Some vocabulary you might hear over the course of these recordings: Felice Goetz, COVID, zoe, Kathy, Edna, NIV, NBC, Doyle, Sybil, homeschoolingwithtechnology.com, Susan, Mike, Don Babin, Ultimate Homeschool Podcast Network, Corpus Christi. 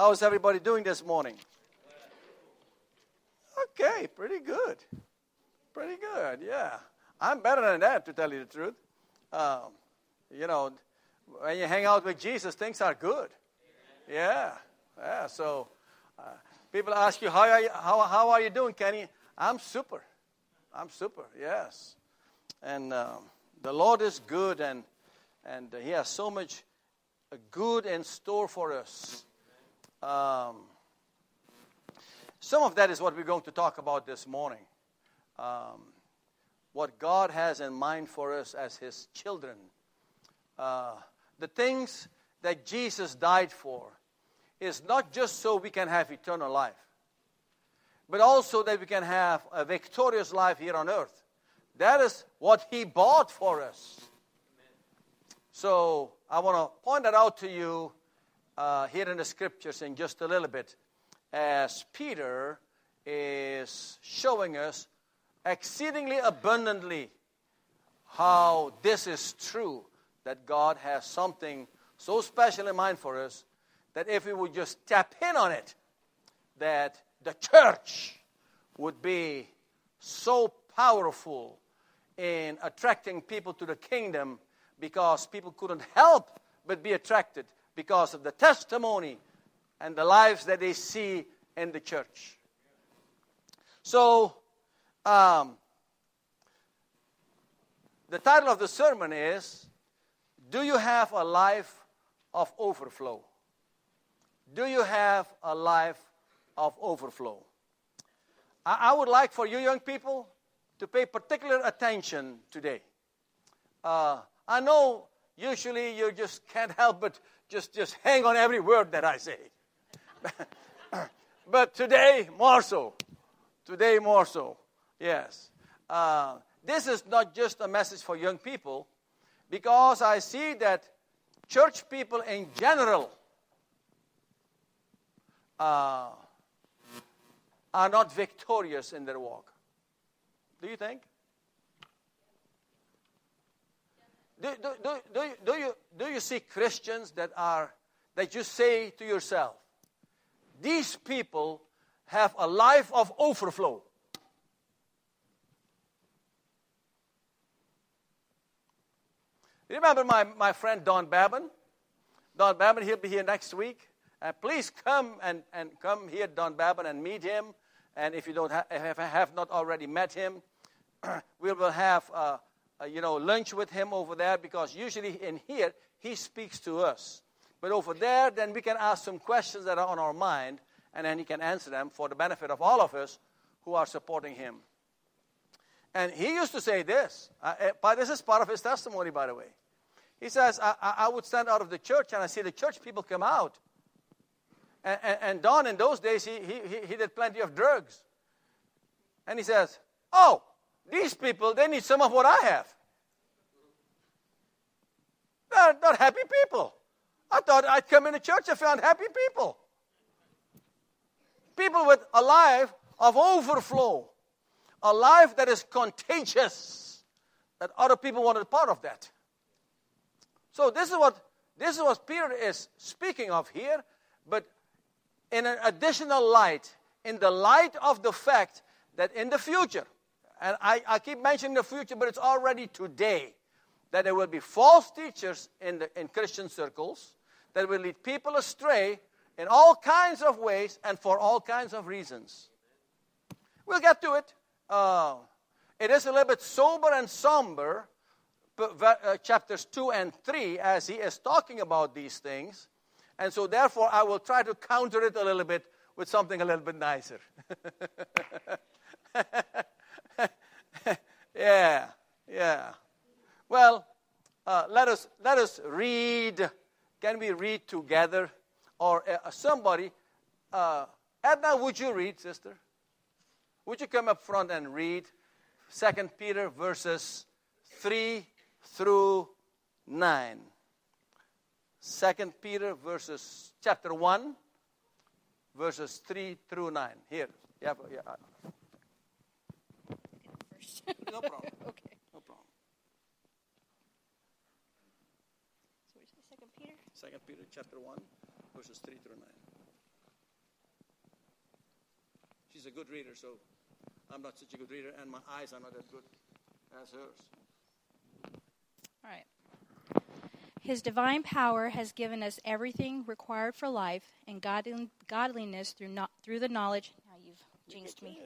How is everybody doing this morning? Okay, pretty good. Pretty good, yeah. I'm better than that, to tell you the truth. When you hang out with Jesus, things are good. Yeah, yeah. So people ask you, how are you doing, Kenny? I'm super, yes. And the Lord is good, and He has so much good in store for us. Some of that is what we're going to talk about this morning. What God has in mind for us as His children. The things that Jesus died for is not just so we can have eternal life, but also that we can have a victorious life here on earth. That is what He bought for us. Amen. So I want to point that out to you here in the Scriptures in just a little bit, as Peter is showing us exceedingly abundantly how this is true, that God has something so special in mind for us that if we would just tap in on it, that the church would be so powerful in attracting people to the kingdom, because people couldn't help but be attracted because of the testimony and the lives that they see in the church. So, the title of the sermon is, do you have a life of overflow? Do you have a life of overflow? I would like for you young people to pay particular attention today. I know usually you just can't help but just hang on every word that I say. But today, more so. Today, more so. Yes. This is not just a message for young people, because I see that church people in general are not victorious in their walk. Do you think? Do you see Christians that you say to yourself, these people have a life of overflow? Remember my friend Don Babin? Don Babin, he'll be here next week. Please come and come here, Don Babin, and meet him. And if you don't have not already met him, we will have lunch with him over there, because usually in here he speaks to us. But over there, then we can ask some questions that are on our mind, and then he can answer them for the benefit of all of us who are supporting him. And he used to say this. This is part of his testimony, by the way. He says, I would stand out of the church, and I see the church people come out. And Don, in those days, he did plenty of drugs. And he says, oh, these people, they need some of what I have. They're not happy people. I thought I'd come into church and found happy people. People with a life of overflow. A life that is contagious, that other people wanted part of that. So this is what Peter is speaking of here, but in an additional light, in the light of the fact that in the future, and I keep mentioning the future, but it's already today, that there will be false teachers in Christian circles that will lead people astray in all kinds of ways and for all kinds of reasons. We'll get to it. It is a little bit sober and somber, chapters 2 and 3, as he is talking about these things. And so therefore, I will try to counter it a little bit with something a little bit nicer. Yeah. Well, let us read. Can we read together? Or somebody, Edna, would you read, sister? Would you come up front and read 2 Peter verses 3 through 9? 2 Peter verses, chapter 1, verses 3 through 9. Here. Yeah. No problem. Okay. No problem. So 2 Peter? 2 Peter chapter 1, verses 3 through 9. a good reader, so I'm not such a good reader, and my eyes are not as good as hers. All right. His divine power has given us everything required for life and godliness through the knowledge. Now you've jinxed me.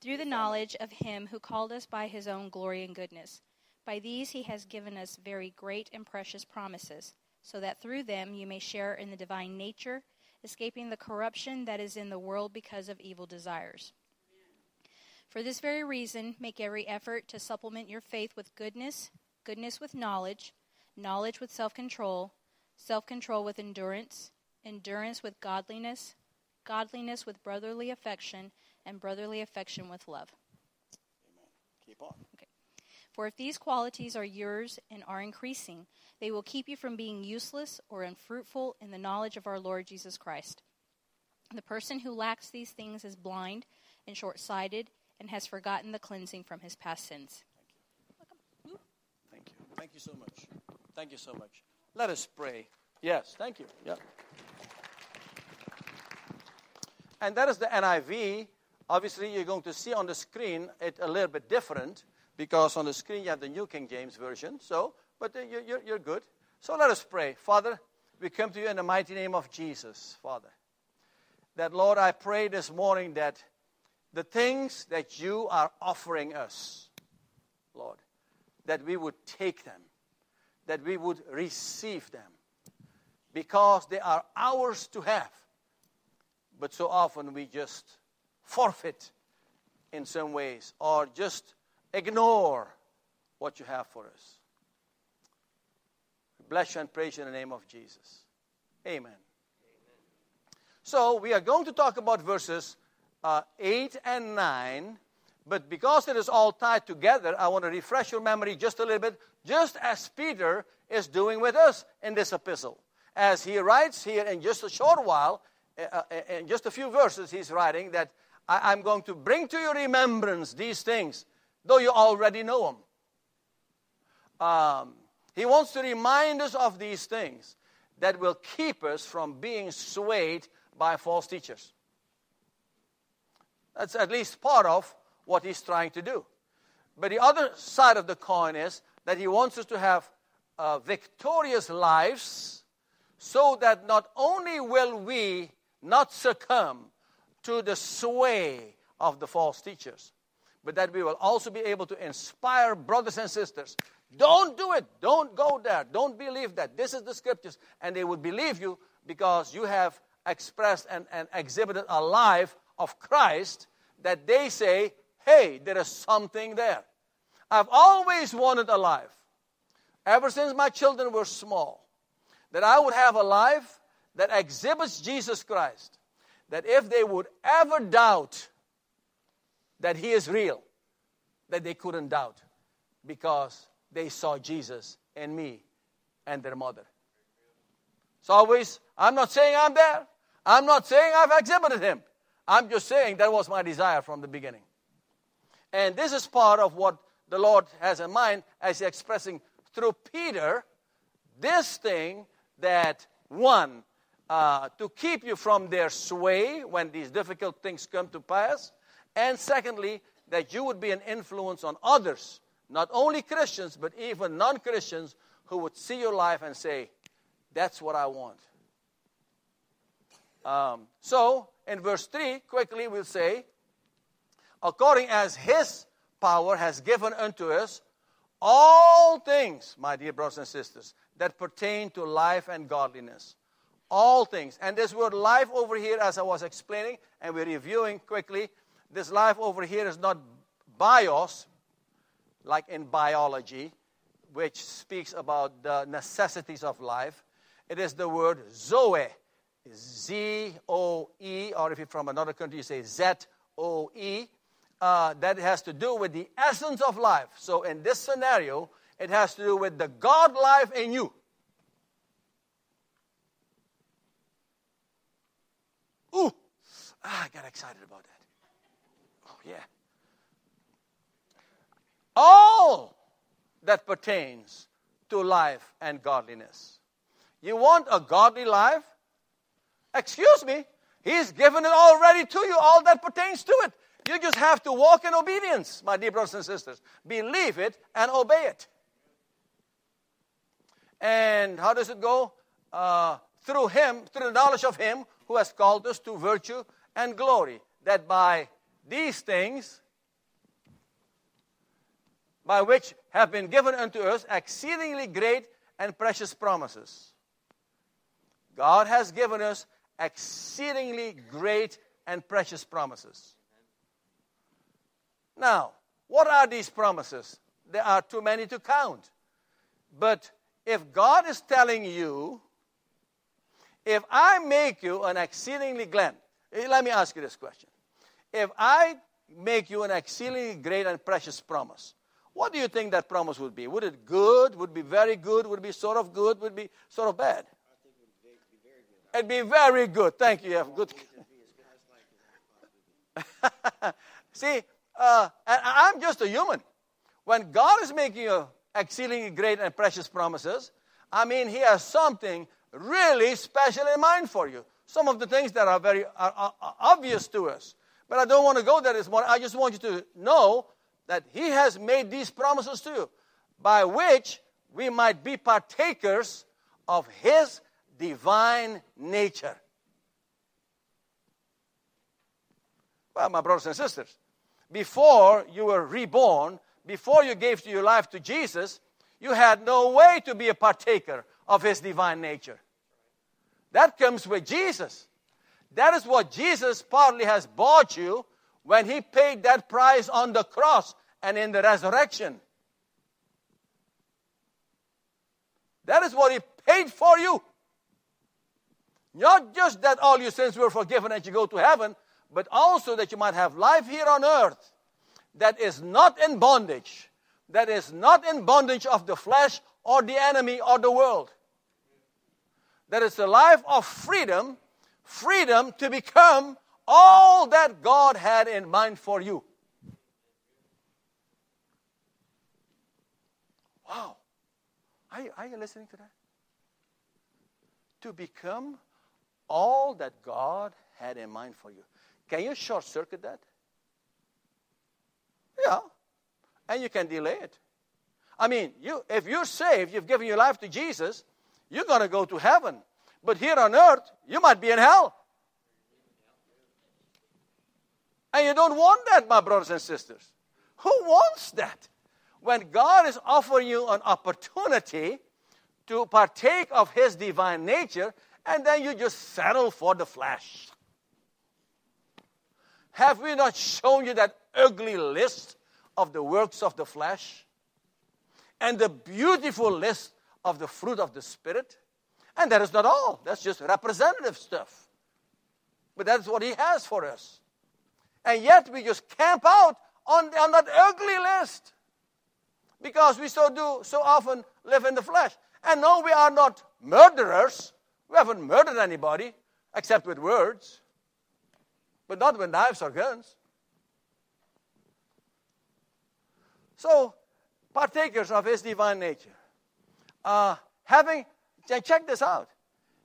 Through the knowledge of him who called us by his own glory and goodness. By these he has given us very great and precious promises, so that through them you may share in the divine nature, escaping the corruption that is in the world because of evil desires. For this very reason, make every effort to supplement your faith with goodness, goodness with knowledge, knowledge with self-control, self-control with endurance, endurance with godliness, godliness with brotherly affection, and brotherly affection with love. Amen. Keep on. Okay. For if these qualities are yours and are increasing, they will keep you from being useless or unfruitful in the knowledge of our Lord Jesus Christ. The person who lacks these things is blind and short-sighted and has forgotten the cleansing from his past sins. Thank you. Thank you. Thank you so much. Thank you so much. Let us pray. Yes, thank you. Yeah. And that is the NIV. Obviously, you're going to see on the screen it a little bit different because on the screen you have the New King James Version. So, but you're good. So let us pray. Father, we come to you in the mighty name of Jesus, Father. That, Lord, I pray this morning that the things that you are offering us, Lord, that we would take them. That we would receive them because they are ours to have. But so often we just forfeit in some ways or just ignore what you have for us. Bless you and praise you in the name of Jesus. Amen. So we are going to talk about verses 8 and 9. But because it is all tied together, I want to refresh your memory just a little bit, just as Peter is doing with us in this epistle. As he writes here in just a short while, in just a few verses, he's writing that I'm going to bring to your remembrance these things, though you already know them. He wants to remind us of these things that will keep us from being swayed by false teachers. That's at least part of what he's trying to do. But the other side of the coin is that he wants us to have victorious lives so that not only will we not succumb to the sway of the false teachers, but that we will also be able to inspire brothers and sisters. Don't do it. Don't go there. Don't believe that. This is the scriptures. And they would believe you because you have expressed and exhibited a life of Christ that they say, hey, there is something there. I've always wanted a life, ever since my children were small, that I would have a life that exhibits Jesus Christ, that if they would ever doubt that he is real, that they couldn't doubt because they saw Jesus in me and their mother. It's always, I'm not saying I'm there. I'm not saying I've exhibited him. I'm just saying that was my desire from the beginning. And this is part of what the Lord has in mind as he's expressing through Peter this thing that, one, to keep you from their sway when these difficult things come to pass, and secondly, that you would be an influence on others, not only Christians, but even non-Christians who would see your life and say, that's what I want. So, in verse 3, quickly we'll say, according as his power has given unto us all things, my dear brothers and sisters, that pertain to life and godliness. All things. And this word life over here, as I was explaining, and we're reviewing quickly, this life over here is not bios, like in biology, which speaks about the necessities of life. It is the word zoe. Z-O-E, or if you're from another country, you say Z-O-E. That has to do with the essence of life. So in this scenario, it has to do with the God life in you. Ooh, I got excited about that. Oh, yeah. All that pertains to life and godliness. You want a godly life? Excuse me, He's given it already to you, all that pertains to it. You just have to walk in obedience, my dear brothers and sisters. Believe it and obey it. And how does it go? Through Him, through the knowledge of Him who has called us to virtue and glory, that by these things, by which have been given unto us exceedingly great and precious promises. God has given us exceedingly great and precious promises. Now, what are these promises? There are too many to count. But if God is telling you, if I make you an exceedingly great, let me ask you this question. If I make you an exceedingly great and precious promise, what do you think that promise would be? Would it good? Would it be very good? Would it be sort of good? Would it be sort of bad? I think it would be very good. It'd be very good. Thank you. You have good. See, I'm just a human. When God is making you exceedingly great and precious promises, I mean, He has something really special in mind for you. Some of the things that are very are obvious to us. But I don't want to go there this morning. I just want you to know that He has made these promises to you, by which we might be partakers of His divine nature. Well, my brothers and sisters, before you were reborn, before you gave your life to Jesus, you had no way to be a partaker of His divine nature. That comes with Jesus. That is what Jesus partly has bought you when He paid that price on the cross and in the resurrection. That is what He paid for you. Not just that all your sins were forgiven and you go to heaven, but also that you might have life here on earth that is not in bondage, that is not in bondage of the flesh or the enemy or the world. That is a life of freedom, freedom to become all that God had in mind for you. Wow. Are you listening to that? To become all that God had in mind for you. Can you short-circuit that? Yeah. And you can delay it. I mean, if you're saved, you've given your life to Jesus, you're going to go to heaven. But here on earth, you might be in hell. And you don't want that, my brothers and sisters. Who wants that? When God is offering you an opportunity to partake of His divine nature, and then you just settle for the flesh. Have we not shown you that ugly list of the works of the flesh? And the beautiful list of the fruit of the Spirit? And that is not all. That's just representative stuff. But that's what He has for us. And yet we just camp out on that ugly list. Because we so often live in the flesh. And no, we are not murderers. We haven't murdered anybody, except with words. But not with knives or guns. So, partakers of His divine nature. Check this out.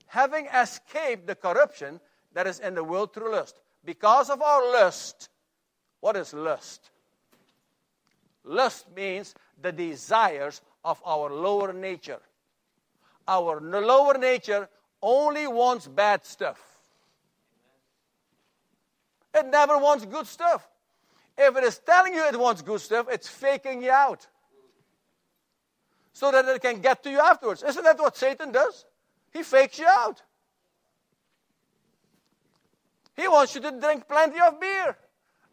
Having escaped the corruption that is in the world through lust. Because of our lust. What is lust? Lust means the desires of our lower nature. Our lower nature only wants bad stuff. It never wants good stuff. If it is telling you it wants good stuff, it's faking you out. So that it can get to you afterwards. Isn't that what Satan does? He fakes you out. He wants you to drink plenty of beer.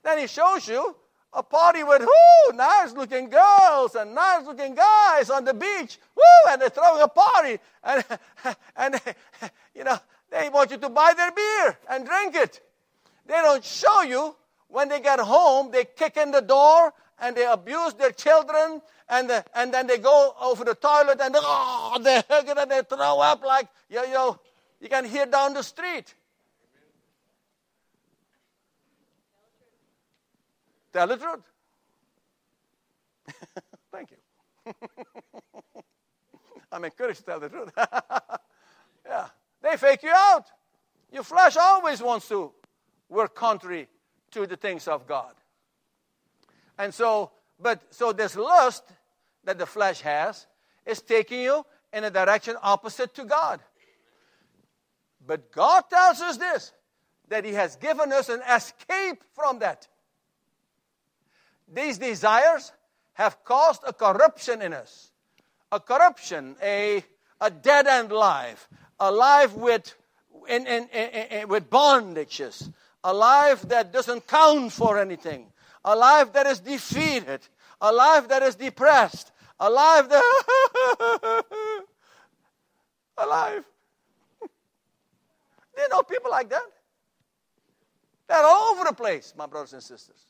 Then he shows you a party with, whoo, nice-looking girls and nice-looking guys on the beach. Woo, and they're throwing a party. And you know, they want you to buy their beer and drink it. They don't show you when they get home, they kick in the door and they abuse their children and then they go over the toilet and they hug it and they throw up like, you can hear down the street. Tell the truth. Thank you. I'm encouraged to tell the truth. Yeah. They fake you out. Your flesh always wants to work contrary to the things of God. And so, so this lust that the flesh has is taking you in a direction opposite to God. But God tells us this, that He has given us an escape from that. These desires have caused a corruption in us. A corruption, a dead-end life, a life with bondages, a life that doesn't count for anything, a life that is defeated, a life that is depressed, a life that... a life. Do you know people like that? They're all over the place, my brothers and sisters.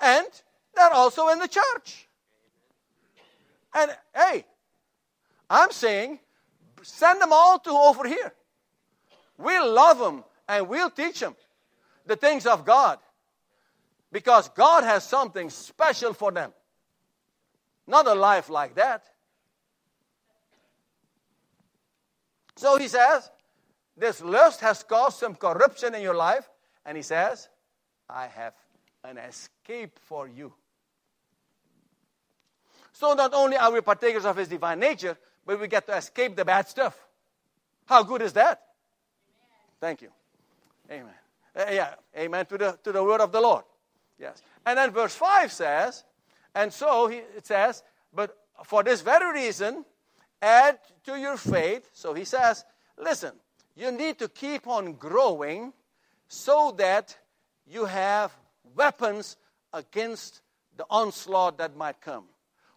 And they're also in the church. And, hey, I'm saying, send them all to over here. We'll love them and we'll teach them the things of God. Because God has something special for them. Not a life like that. So He says, this lust has caused some corruption in your life. And He says, I have an escape for you. So not only are we partakers of His divine nature, but we get to escape the bad stuff. How good is that? Amen. Thank you. Amen. Amen to the word of the Lord. Yes. And then verse 5 says, and so it says, but for this very reason, add to your faith. So he says, listen, you need to keep on growing so that you have weapons against the onslaught that might come.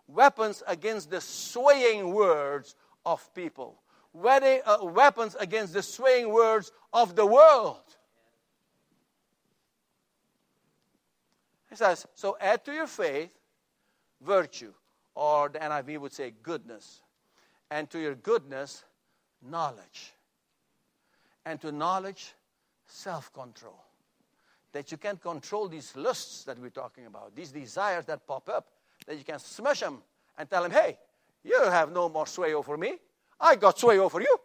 Weapons against the swaying words of people. Weapons against the swaying words of the world. He says, so add to your faith virtue, or the NIV would say goodness. And to your goodness, knowledge. And to knowledge, self-control. That you can control these lusts that we're talking about, these desires that pop up, that you can smash them and tell them, hey, you have no more sway over me. I got sway over you.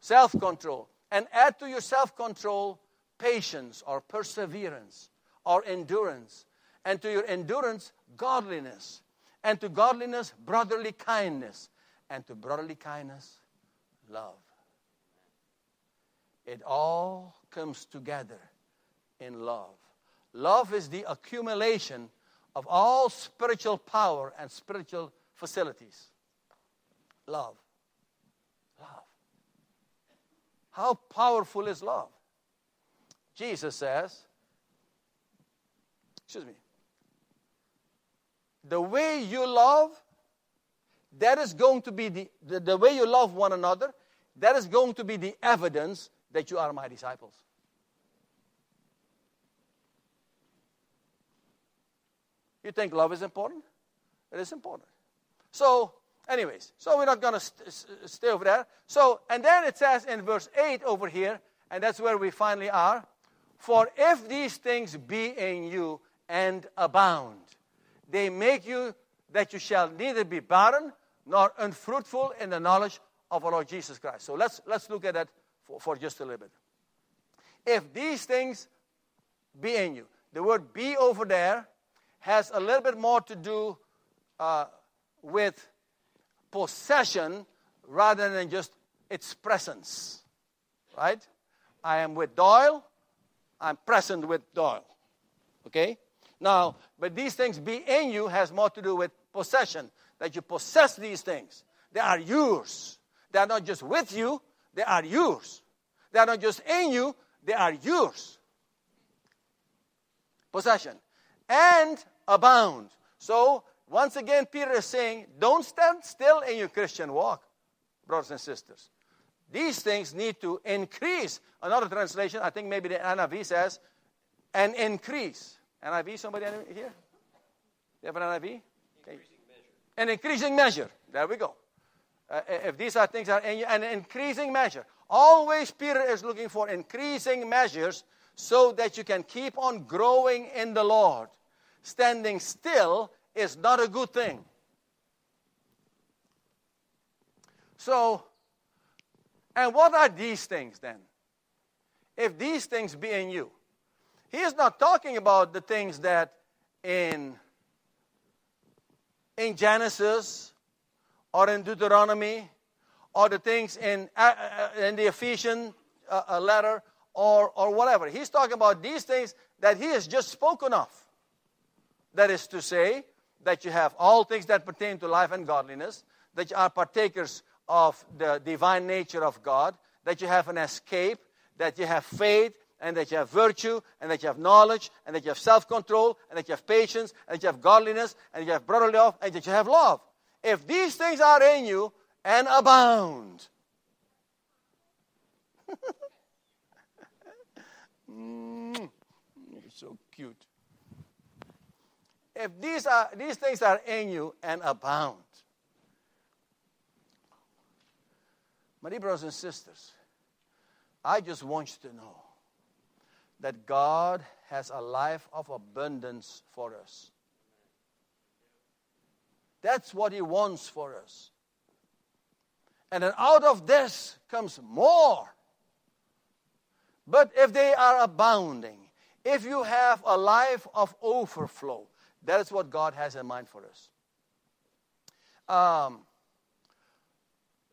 Self-control. And add to your self-control patience or perseverance or endurance. And to your endurance, godliness. And to godliness, brotherly kindness. And to brotherly kindness, love. It all comes together in love. Love is the accumulation of all spiritual power and spiritual facilities. Love. Love. How powerful is love? Jesus says, the way you love, that is going to be the way you love one another, that is going to be the evidence that you are my disciples. You think love is important? It is important. So, anyways, so we're not going to stay over there. So, and then it says in verse 8 over here, and that's where we finally are, for if these things be in you and abound, they make you that you shall neither be barren nor unfruitful in the knowledge of our Lord Jesus Christ. So let's look at that for just a little bit. If these things be in you, the word be over there has a little bit more to do with possession rather than just its presence, right? I am with Doyle. I'm present with Doyle, okay? Now, but these things be in you has more to do with possession, that you possess these things. They are yours. They are not just with you. They are yours. They are not just in you. They are yours. Possession. And abound. So, once again, Peter is saying, don't stand still in your Christian walk, brothers and sisters. These things need to increase. Another translation, I think maybe the NIV says, and increase. NIV, somebody here? You have an NIV? Okay. An increasing measure. There we go. If these are things are in you, an increasing measure. Always Peter is looking for increasing measures so that you can keep on growing in the Lord. Standing still is not a good thing. So, And what are these things then? If these things be in you. He is not talking about the things that in Genesis or in Deuteronomy or the things in the Ephesian letter or whatever. He's talking about these things that he has just spoken of. That is to say that you have all things that pertain to life and godliness, that you are partakers of the divine nature of God, that you have an escape, that you have faith, and that you have virtue, and that you have knowledge, and that you have self-control, and that you have patience, and that you have godliness, and that you have brotherly love, and that you have love. If these things are in you, and abound. You're so cute. If these things are in you and abound. My dear brothers and sisters, I just want you to know that God has a life of abundance for us. That's what He wants for us. And then out of this comes more. But if they are abounding, if you have a life of overflow, that is what God has in mind for us.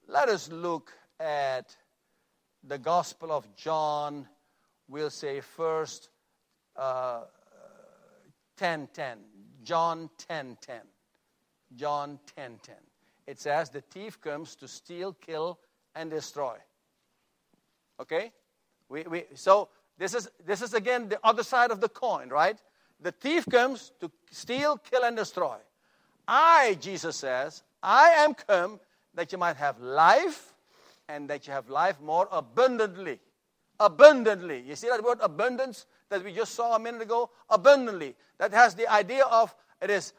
Let us look at the Gospel of John. We'll say first 10:10. John 10:10. John 10:10. It says, the thief comes to steal, kill, and destroy. Okay? So this is again the other side of the coin, right? The thief comes to steal, kill, and destroy. I, Jesus says, I am come that you might have life and that you have life more abundantly. Abundantly. You see that word abundance that we just saw a minute ago? Abundantly. That has the idea of, it is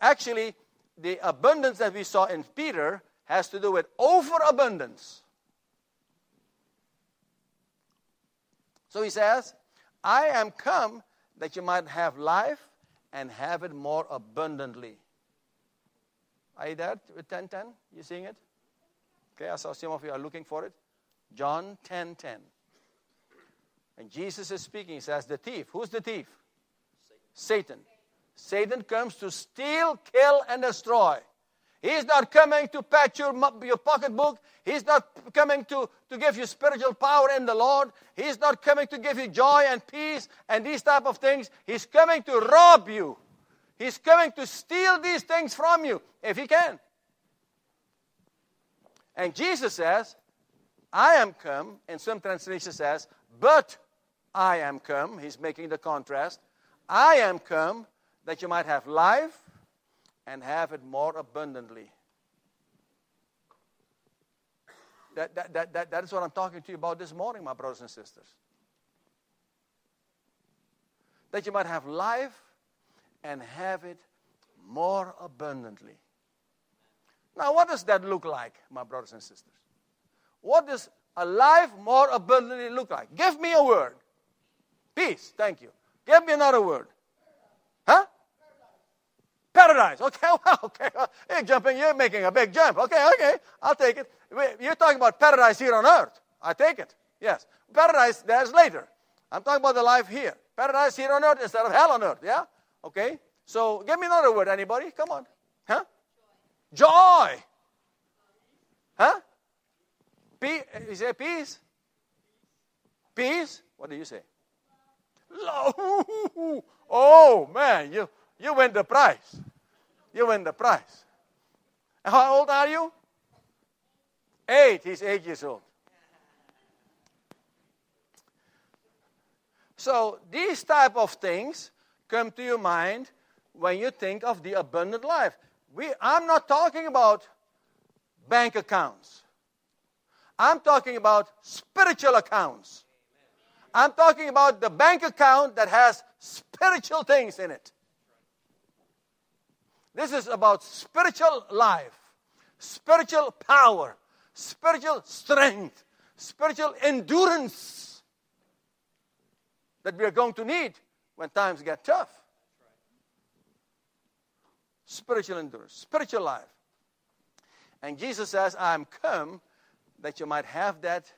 actually the abundance that we saw in Peter has to do with overabundance. So he says, I am come that you might have life and have it more abundantly. Are you there with 10:10? You seeing it? Okay, I saw some of you are looking for it. John 10:10. And Jesus is speaking. He says, the thief. Who's the thief? Satan. Satan comes to steal, kill, and destroy. He's not coming to pat your pocketbook. He's not coming to give you spiritual power in the Lord. He's not coming to give you joy and peace and these type of things. He's coming to rob you. He's coming to steal these things from you, if he can. And Jesus says, I am come, and some translation says, but I am come. He's making the contrast. I am come that you might have life and have it more abundantly. That is what I'm talking to you about this morning, my brothers and sisters. That you might have life and have it more abundantly. Now, what does that look like, my brothers and sisters? What does a life more abundantly look like? Give me a word. Peace, thank you. Give me another word. Huh? Paradise. Okay, wow, okay. You're jumping, you're making a big jump. Okay, I'll take it. You're talking about paradise here on earth. I take it, yes. Paradise, there's later. I'm talking about the life here. Paradise here on earth instead of hell on earth, yeah? Okay, so give me another word, anybody? Come on. Huh? Joy. Huh? You say peace? Peace? What do you say? Love. Oh, man, you win the prize. You win the prize. How old are you? 8. He's 8 years old. So these type of things come to your mind when you think of the abundant life. I'm not talking about bank accounts. I'm talking about spiritual accounts. I'm talking about the bank account that has spiritual things in it. This is about spiritual life, spiritual power, spiritual strength, spiritual endurance that we are going to need when times get tough. Spiritual endurance, spiritual life. And Jesus says, I am come that you might have that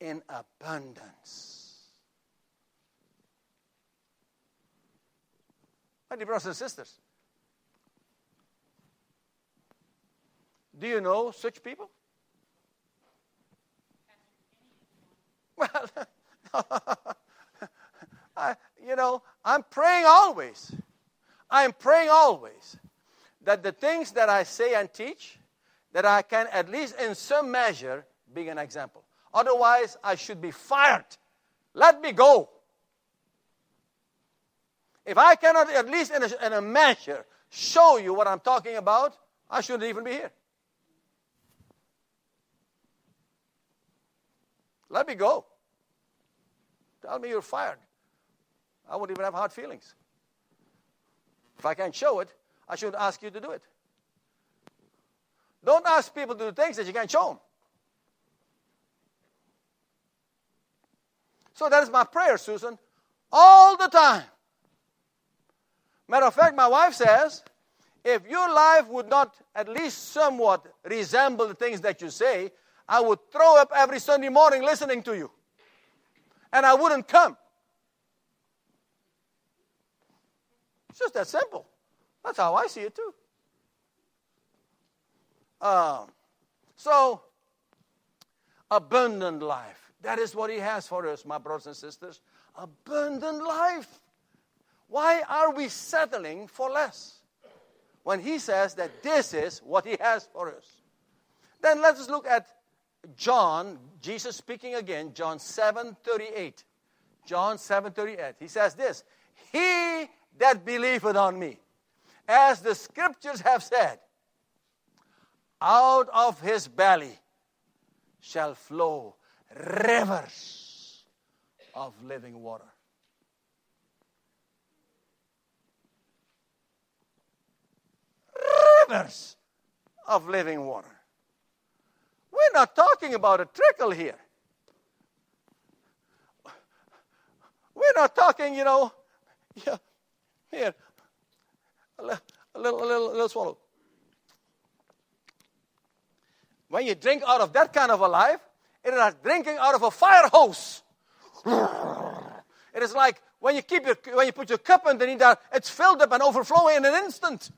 in abundance. My dear brothers and sisters, do you know such people? Well, I'm praying always that the things that I say and teach, that I can at least in some measure be an example. Otherwise, I should be fired. Let me go. If I cannot at least in a measure show you what I'm talking about, I shouldn't even be here. Let me go. Tell me you're fired. I won't even have hard feelings. If I can't show it, I shouldn't ask you to do it. Don't ask people to do things that you can't show them. So that is my prayer, Susan, all the time. Matter of fact, my wife says, if your life would not at least somewhat resemble the things that you say, I would throw up every Sunday morning listening to you. And I wouldn't come. It's just that simple. That's how I see it too. So, abundant life. That is what he has for us, my brothers and sisters. Abundant life. Why are we settling for less? When he says that this is what he has for us. Then let us look at John, Jesus speaking again, John 7:38. John 7:38. He says this, he that believeth on me, as the scriptures have said, out of his belly shall flow rivers of living water. Rivers of living water. We're not talking about a trickle here. We're not talking, here, a little swallow. When you drink out of that kind of a life, it is like drinking out of a fire hose. It is like when you put your cup underneath that, it's filled up and overflowing in an instant.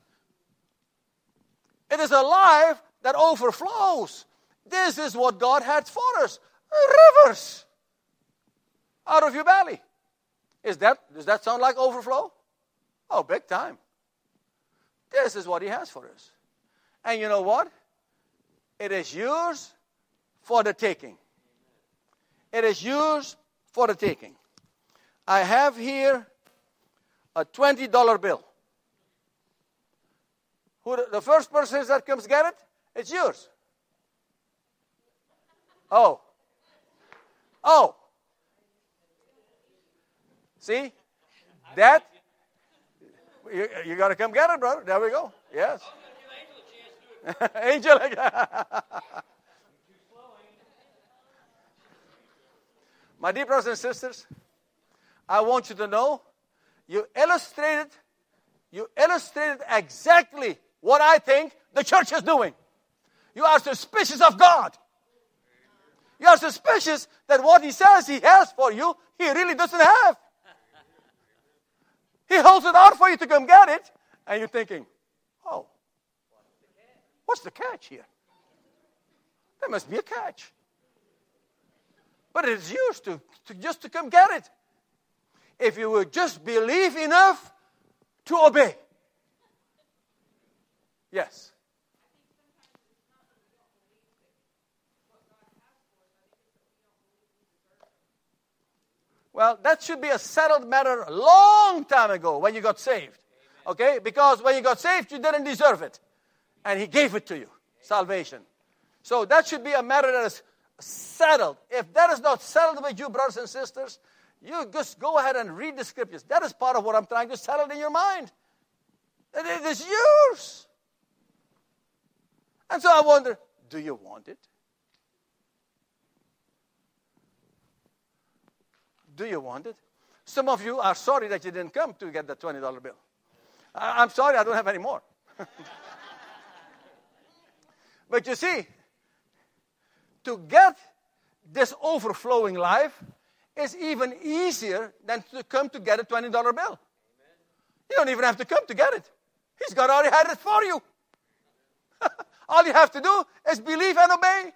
It is a life that overflows. This is what God has for us. Rivers out of your belly. Does that sound like overflow? Oh, big time. This is what he has for us. And you know what? It is yours for the taking. It is yours for the taking. I have here a $20 bill. The first person that comes get it, it's yours. Oh. See? That? You got to come get it, brother. There we go. Yes. Angel. My dear brothers and sisters, I want you to know, you illustrated exactly what I think the church is doing. You are suspicious of God. You are suspicious that what he says he has for you, he really doesn't have. He holds it out for you to come get it, and you're thinking, oh, what's the catch here? There must be a catch. But it's yours to just to come get it. If you would just believe enough to obey. Yes. Well, that should be a settled matter a long time ago when you got saved. Okay? Because when you got saved, you didn't deserve it. And he gave it to you, salvation. So that should be a matter that is settled. If that is not settled with you, brothers and sisters, you just go ahead and read the scriptures. That is part of what I'm trying to settle in your mind. And it is yours. And so I wonder, do you want it? Do you want it? Some of you are sorry that you didn't come to get the $20 bill. I'm sorry, I don't have any more. But you see, to get this overflowing life is even easier than to come to get a $20 bill. Amen. You don't even have to come to get it. He's got already had it for you. All you have to do is believe and obey. Amen.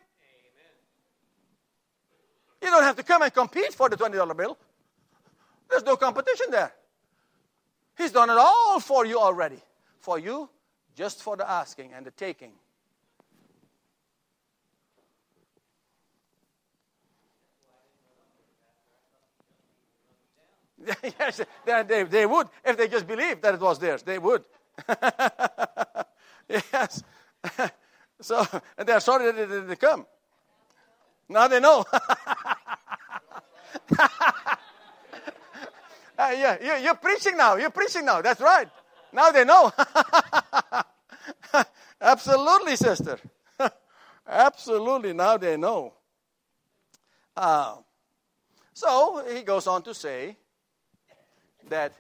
You don't have to come and compete for the $20 bill. There's no competition there. He's done it all for you already. For you, just for the asking and the taking. Yes, they would. If they just believed that it was theirs, they would. Yes. So, and they're sorry that they didn't come. Now they know. Yeah, you're preaching now. You're preaching now. That's right. Now they know. Absolutely, sister. Absolutely. Now they know. So he goes on to say that,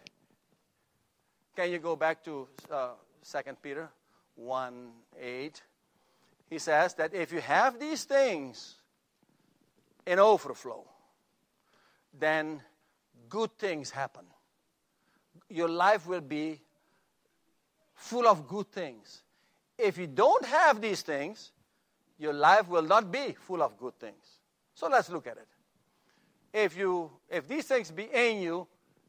can you go back to 2 Peter 1:8? He says that if you have these things in overflow, then good things happen. Your life will be full of good things. If you don't have these things, your life will not be full of good things. So let's look at it. If these things be in you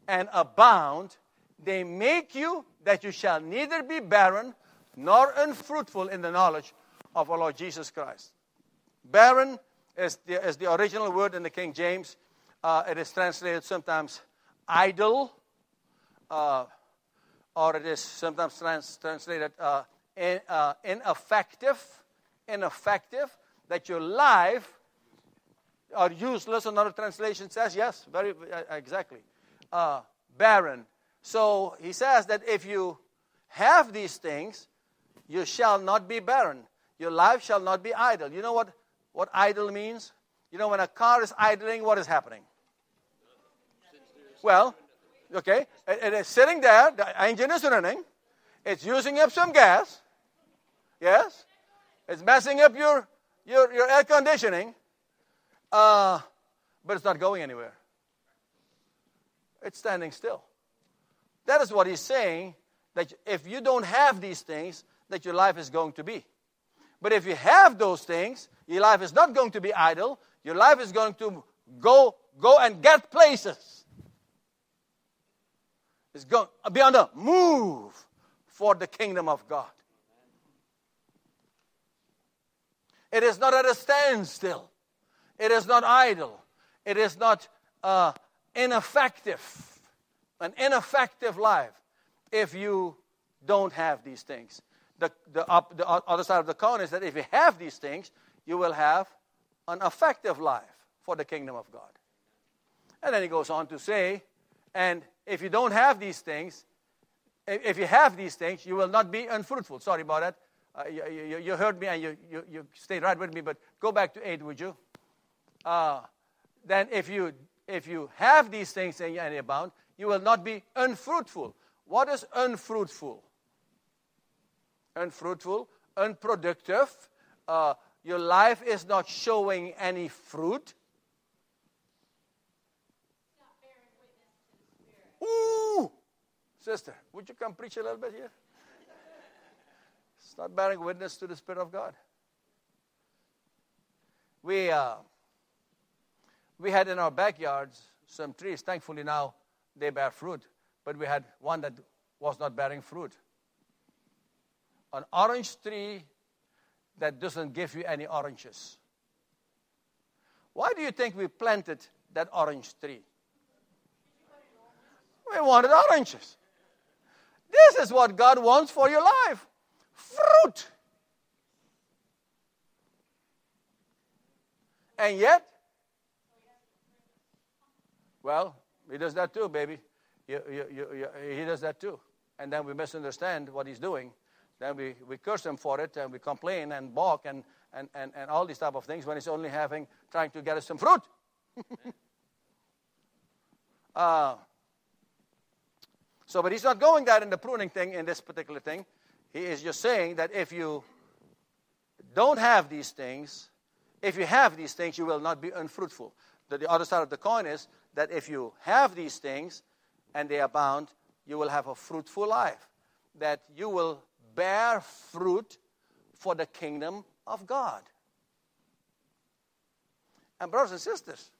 and abound, they make you that you shall neither be barren nor unfruitful in the knowledge of our Lord Jesus Christ. Barren is the original word in the King James. It is translated sometimes idle, or it is sometimes translated ineffective, that your life are useless. Another translation says, yes, very exactly, barren. So he says that if you have these things, you shall not be barren. Your life shall not be idle. You know what idle means? You know, when a car is idling, what is happening? Well, okay, it is sitting there. The engine is running. It's using up some gas. Yes, it's messing up your air conditioning. But it's not going anywhere. It's standing still. That is what he's saying. That if you don't have these things, that your life is going to be. But if you have those things, your life is not going to be idle. Your life is going to go and get places. It's going to be on the move for the kingdom of God. It is not at a standstill. It is not idle. It is not ineffective. An ineffective life if you don't have these things. The other side of the coin is that if you have these things, you will have an effective life for the kingdom of God. And then he goes on to say, and if you don't have these things, if you have these things, you will not be unfruitful. Sorry about that. You heard me and you stayed right with me, but go back to 8, would you? Then if you have these things and you abound, you will not be unfruitful. What is unfruitful? Unfruitful, unproductive. Your life is not showing any fruit. Ooh! Sister, would you come preach a little bit here? It's not bearing witness to the Spirit of God. We had in our backyards some trees. Thankfully now they bear fruit. But we had one that was not bearing fruit. An orange tree that doesn't give you any oranges. Why do you think we planted that orange tree? We wanted oranges. This is what God wants for your life. Fruit. And yet, well, he does that too, baby. He does that too. And then we misunderstand what he's doing. Then we curse him for it, and we complain and balk and all these type of things when he's only trying to get us some fruit. But he's not going there in the pruning thing, in this particular thing. He is just saying that if you don't have these things, If you have these things, you will not be unfruitful. The other side of the coin is that if you have these things and they abound, you will have a fruitful life, that you will bear fruit for the kingdom of God. And brothers and sisters,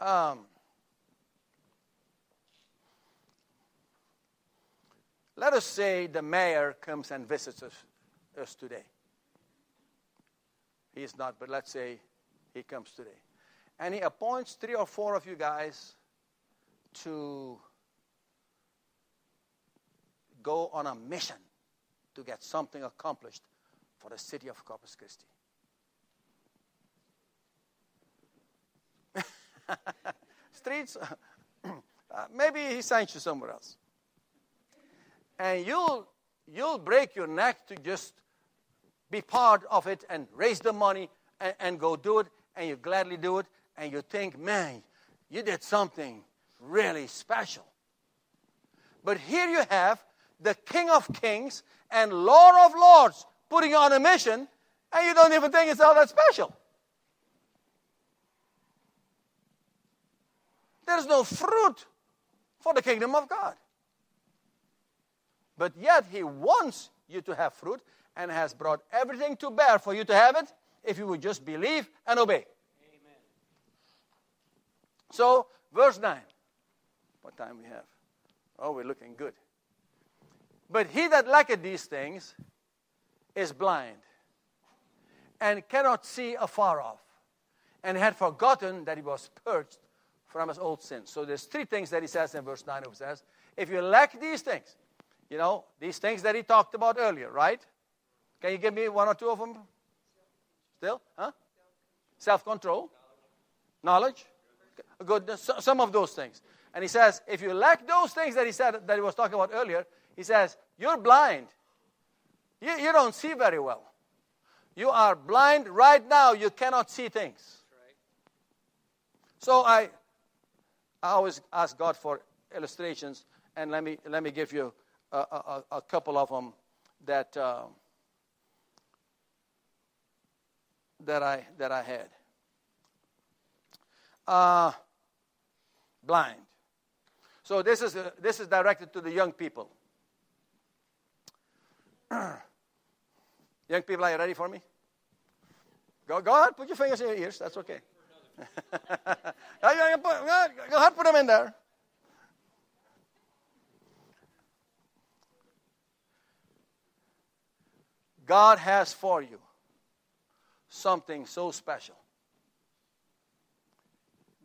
let us say the mayor comes and visits us today. He is not, but let's say he comes today. And he appoints 3 or 4 of you guys to go on a mission to get something accomplished for the city of Corpus Christi. Streets, maybe he sent you somewhere else. And you'll break your neck to just be part of it and raise the money and go do it, and you gladly do it, and you think, man, you did something really special. But here you have the King of Kings and Lord of Lords putting you on a mission, and you don't even think it's all that special. There's no fruit for the kingdom of God. But yet he wants you to have fruit and has brought everything to bear for you to have it if you would just believe and obey. Amen. So, verse 9. What time we have? Oh, we're looking good. But he that lacketh these things is blind and cannot see afar off, and had forgotten that he was purged from his old sins. So there's 3 things that he says in verse 9. He says, if you lack these things, you know, these things that he talked about earlier, right? Can you give me 1 or 2 of them? Still? Huh? Self-control. Knowledge. Goodness. Some of those things. And he says, if you lack those things that he said, that he was talking about earlier, he says, you're blind. You don't see very well. You are blind right now. You cannot see things. So I always ask God for illustrations, and let me give you a couple of them that I had. Blind. So this is directed to the young people. Young people, are you ready for me? Go ahead, put your fingers in your ears. That's okay. Go ahead, put them in there. God has for you something so special.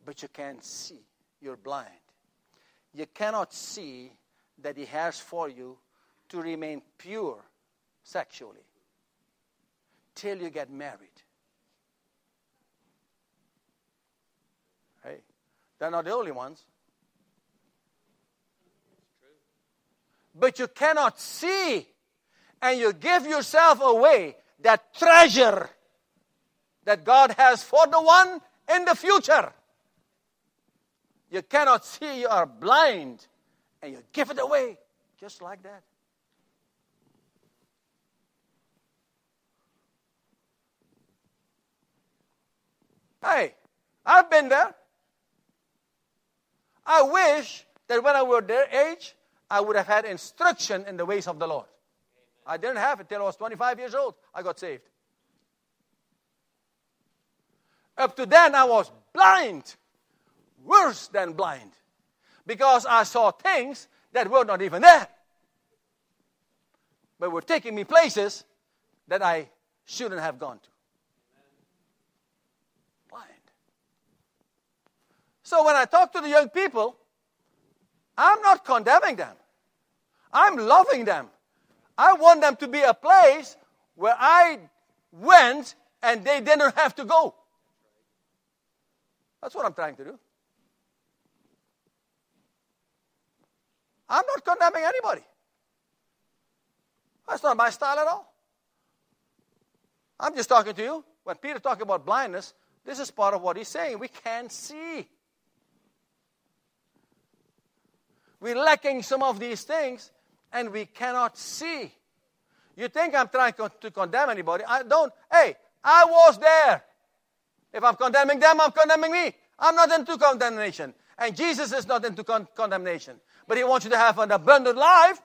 But you can't see. You're blind. You cannot see that he has for you to remain pure sexually till you get married. Hey, they're not the only ones. But you cannot see, and you give yourself away that treasure that God has for the one in the future. You cannot see, you are blind, and you give it away just like that. Hey, I've been there. I wish that when I were their age, I would have had instruction in the ways of the Lord. I didn't have it till I was 25 years old. I got saved. Up to then, I was blind. Worse than blind. Because I saw things that were not even there, but were taking me places that I shouldn't have gone to. Blind. So when I talk to the young people, I'm not condemning them. I'm loving them. I want them to be a place where I went and they didn't have to go. That's what I'm trying to do. I'm not condemning anybody. That's not my style at all. I'm just talking to you. When Peter talked about blindness, this is part of what he's saying. We can't see. We're lacking some of these things, and we cannot see. You think I'm trying to condemn anybody? I don't. Hey, I was there. If I'm condemning them, I'm condemning me. I'm not into condemnation. And Jesus is not into condemnation. But He wants you to have an abundant life.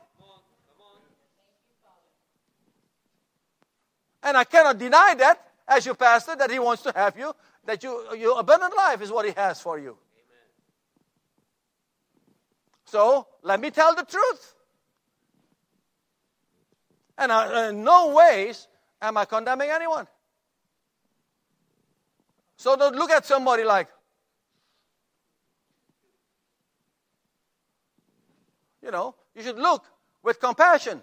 And I cannot deny that, as your pastor, that He wants to have you, that your abundant life is what He has for you. Amen. So, let me tell the truth. And in no ways am I condemning anyone. So don't look at somebody like, you know, you should look with compassion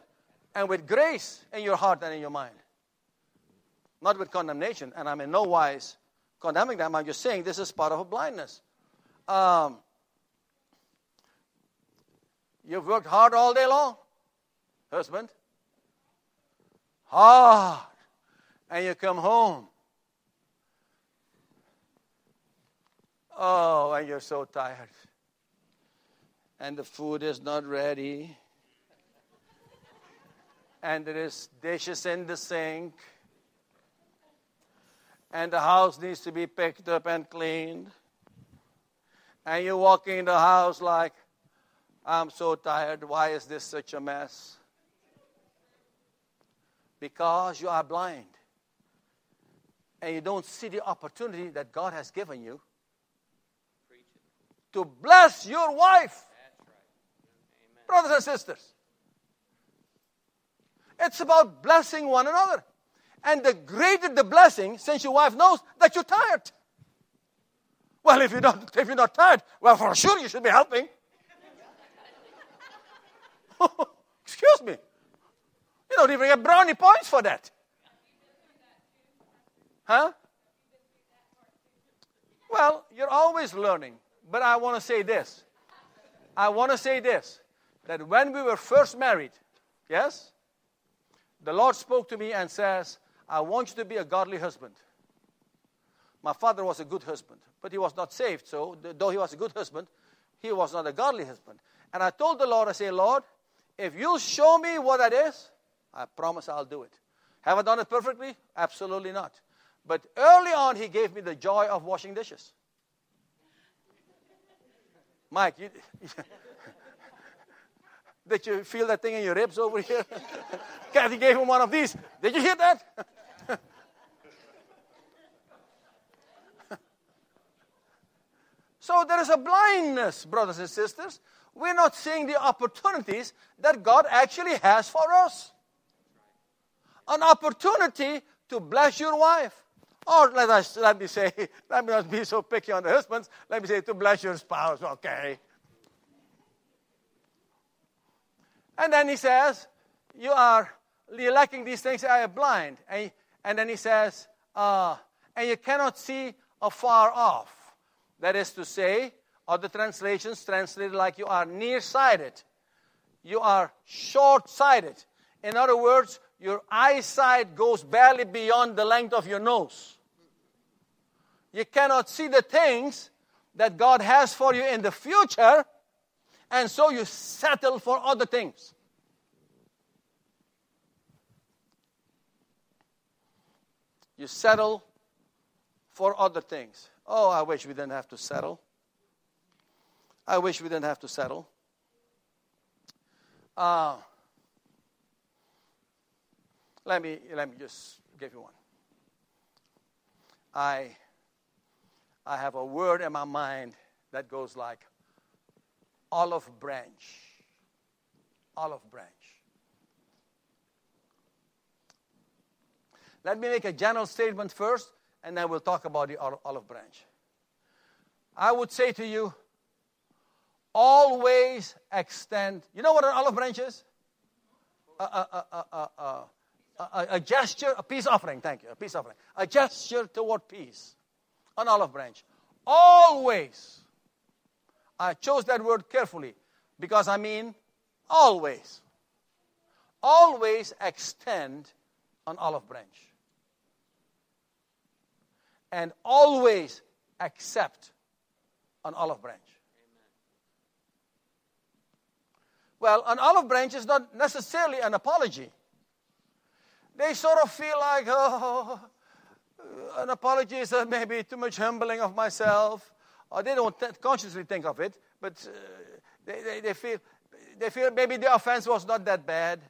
and with grace in your heart and in your mind. Not with condemnation, and I'm in no wise condemning them. I'm just saying this is part of a blindness. You've worked hard all day long, husband. Hard. And you come home. Oh, and you're so tired. And the food is not ready. And there is dishes in the sink. And the house needs to be picked up and cleaned. And you walk in the house like, I'm so tired. Why is this such a mess? Because you are blind. And you don't see the opportunity that God has given you to bless your wife. That's right. Amen. Brothers and sisters. It's about blessing one another. And the greater the blessing, since your wife knows that you're tired. Well, if you're not tired, well, for sure you should be helping. Excuse me. You don't even get brownie points for that. Huh? Well, you're always learning. But I want to say this. That when we were first married, yes, the Lord spoke to me and says, I want you to be a godly husband. My father was a good husband, but he was not saved. So, though he was a good husband, he was not a godly husband. And I told the Lord, I say, Lord, if you show me what that is, I promise I'll do it. Have I done it perfectly? Absolutely not. But early on, He gave me the joy of washing dishes. Mike, did you feel that thing in your ribs over here? Kathy gave him one of these. Did you hear that? So there is a blindness, brothers and sisters. We're not seeing the opportunities that God actually has for us. An opportunity to bless your wife. Or let me not be so picky on the husbands. Let me say, to bless your spouse, okay. And then He says, you are lacking these things, I am blind. And then He says, and you cannot see afar off. That is to say, other translations translate like you are nearsighted. You are short-sighted. In other words, your eyesight goes barely beyond the length of your nose. You cannot see the things that God has for you in the future, and so you settle for other things. Oh, I wish we didn't have to settle. Let me just give you one. I have a word in my mind that goes like olive branch. Let me make a general statement first, and then we'll talk about the olive branch. I would say to you, always extend. You know what an olive branch is? A gesture, a peace offering. Thank you, a peace offering. A gesture toward peace. An olive branch. Always. I chose that word carefully because I mean always. Always extend an olive branch. And always accept an olive branch. Amen. Well, an olive branch is not necessarily an apology. they sort of feel like, oh, an apology is maybe too much humbling of myself. Or they don't consciously think of it, but they feel maybe the offense was not that bad.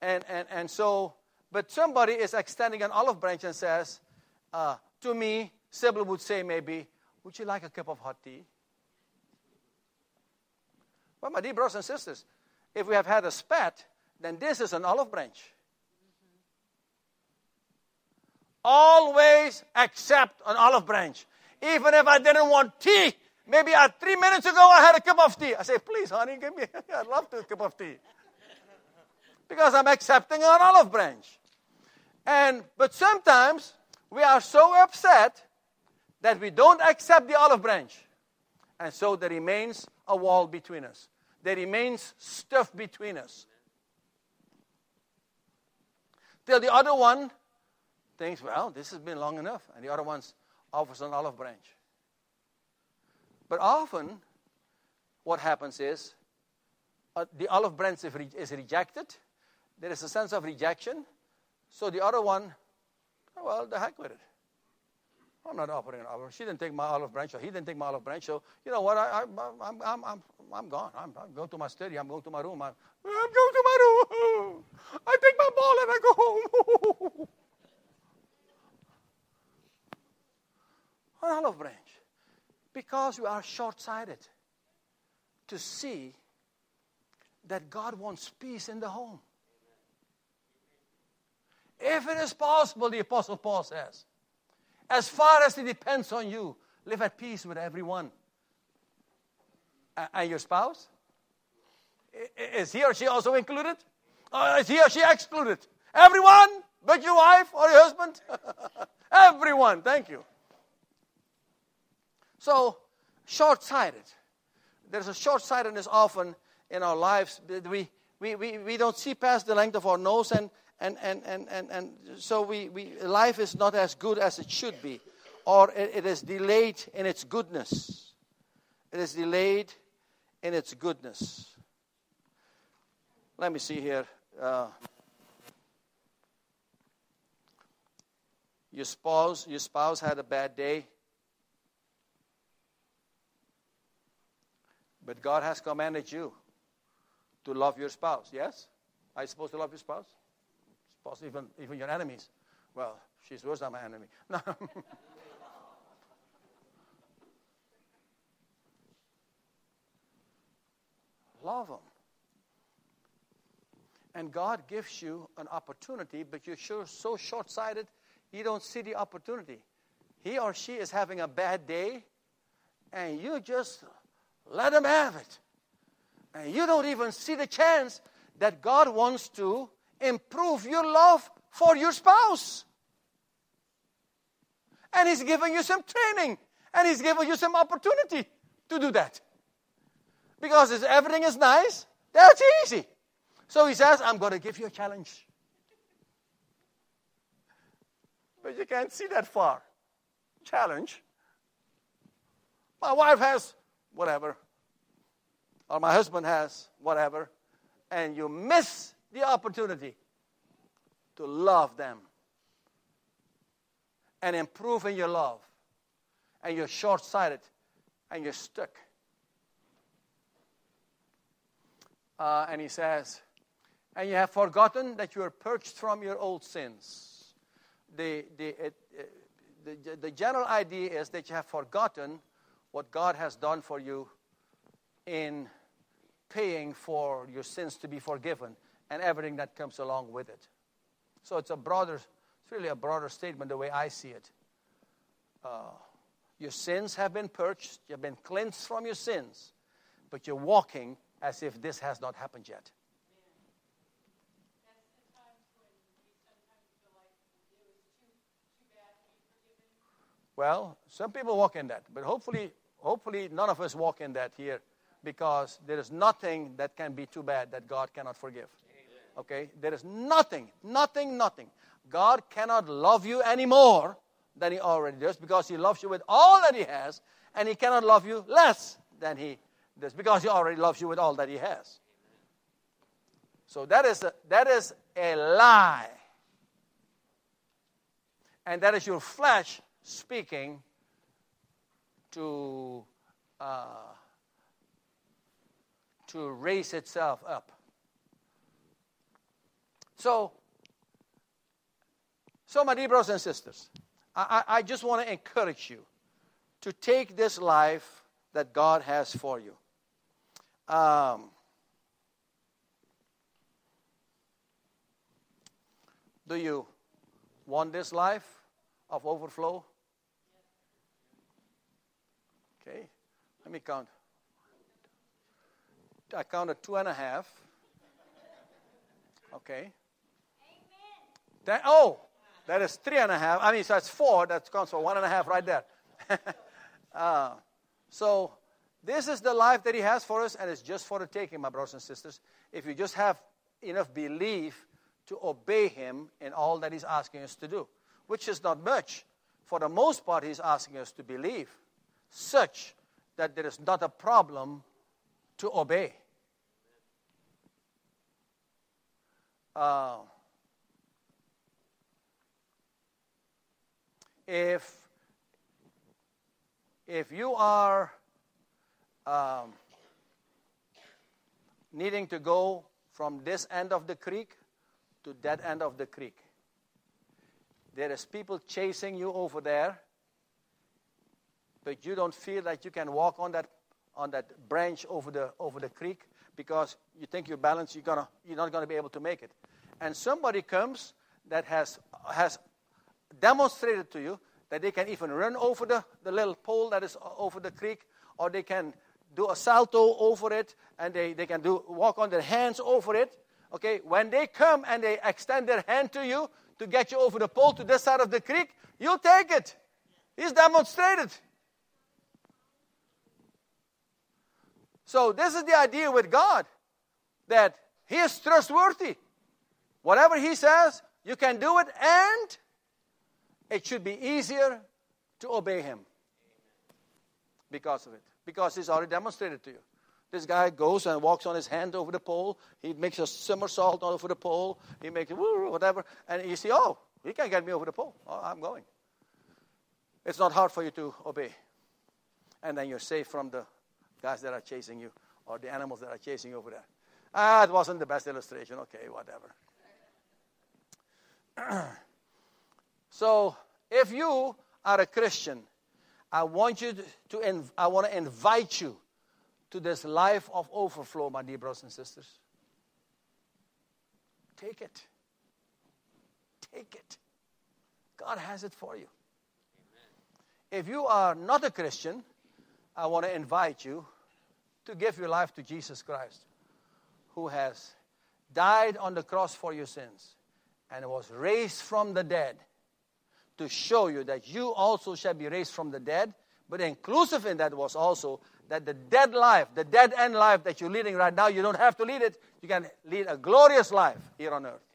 And so, but somebody is extending an olive branch and says, to me, Sybil would say maybe, would you like a cup of hot tea? Well, my dear brothers and sisters, if we have had a spat, then this is an olive branch. Mm-hmm. Always accept an olive branch. Even if I didn't want tea, maybe 3 minutes ago I had a cup of tea. I say, please, honey, give me, I'd love to a cup of tea. Because I'm accepting an olive branch. But sometimes we are so upset that we don't accept the olive branch. And so there remains a wall between us. There remains stuff between us. Till the other one thinks, well, this has been long enough. And the other one's offers an olive branch. But often, what happens is, the olive branch is rejected. There is a sense of rejection. So the other one, oh, well, the heck with it. I'm not offering an olive branch. She didn't take my olive branch, or he didn't take my olive branch. So you know what? I'm gone. I'm going to my study. I'm going to my room. I'm going to my room. I take my ball and I go home. An olive branch, because we are short-sighted to see that God wants peace in the home. If it is possible, the Apostle Paul says, as far as it depends on you, live at peace with everyone. And your spouse? Is he or she also included? Or is he or she excluded? Everyone but your wife or your husband? Everyone, thank you. So, short-sighted. There's a short-sightedness often in our lives. We don't see past the length of our nose, and so we life is not as good as it should be, or it is delayed in its goodness. It is delayed in its goodness. Let me see here. Your spouse had a bad day. But God has commanded you to love your spouse. Yes? Are you supposed to love your spouse? Even your enemies. Well, she's worse than my enemy. No. Love them. And God gives you an opportunity, but you're sure so short-sighted, you don't see the opportunity. He or she is having a bad day, and you just let them have it. And you don't even see the chance that God wants to improve your love for your spouse. And He's giving you some training. And He's giving you some opportunity to do that. Because if everything is nice, that's easy. So He says, I'm going to give you a challenge. But you can't see that far. Challenge. My wife has whatever, or my husband has whatever, and you miss the opportunity to love them and improve in your love, and you're short-sighted and you're stuck. And he says, and you have forgotten that you are purged from your old sins. The general idea is that you have forgotten what God has done for you in paying for your sins to be forgiven and everything that comes along with it. So it's really a broader statement the way I see it. Your sins have been purged, you've been cleansed from your sins, but you're walking as if this has not happened yet. Well, some people walk in that, but hopefully, none of us walk in that here, because there is nothing that can be too bad that God cannot forgive. Amen. Okay? There is nothing. God cannot love you any more than He already does, because He loves you with all that He has, and He cannot love you less than He does, because He already loves you with all that He has. So that is a lie. and that is your flesh speaking to raise itself up. So my dear brothers and sisters, I just want to encourage you to take this life that God has for you. Do you want this life of overflow? Okay, let me count. I counted 2.5. Okay. Amen. That is 3.5. So that's 4. That counts for 1.5 right there. So this is the life that He has for us, and it's just for the taking, my brothers and sisters. If you just have enough belief to obey Him in all that He's asking us to do, which is not much. For the most part, He's asking us to believe, such that there is not a problem to obey. If you are needing to go from this end of the creek to that end of the creek, there is people chasing you over there, but you don't feel that you can walk on that branch over the creek because you think your balance you're not gonna be able to make it. And somebody comes that has demonstrated to you that they can even run over the little pole that is over the creek, or they can do a salto over it, and they can walk on their hands over it. Okay, when they come and they extend their hand to you to get you over the pole to this side of the creek, you take it. He's demonstrated. So this is the idea with God, that He is trustworthy. Whatever He says, you can do it, and it should be easier to obey Him because of it. Because He's already demonstrated to you. This guy goes and walks on his hand over the pole. He makes a somersault over the pole. He makes whatever. And you see, he can get me over the pole. I'm going. It's not hard for you to obey. And then you're safe from the guys that are chasing you or the animals that are chasing you over there. It wasn't the best illustration. Okay, whatever. So if you are a Christian, I want to invite you to this life of overflow, my dear brothers and sisters. Take it. Take it. God has it for you. Amen. If you are not a Christian, I want to invite you to give your life to Jesus Christ, who has died on the cross for your sins and was raised from the dead to show you that you also shall be raised from the dead, but inclusive in that was also that the dead end life that you're leading right now, you don't have to lead it. You can lead a glorious life here on earth.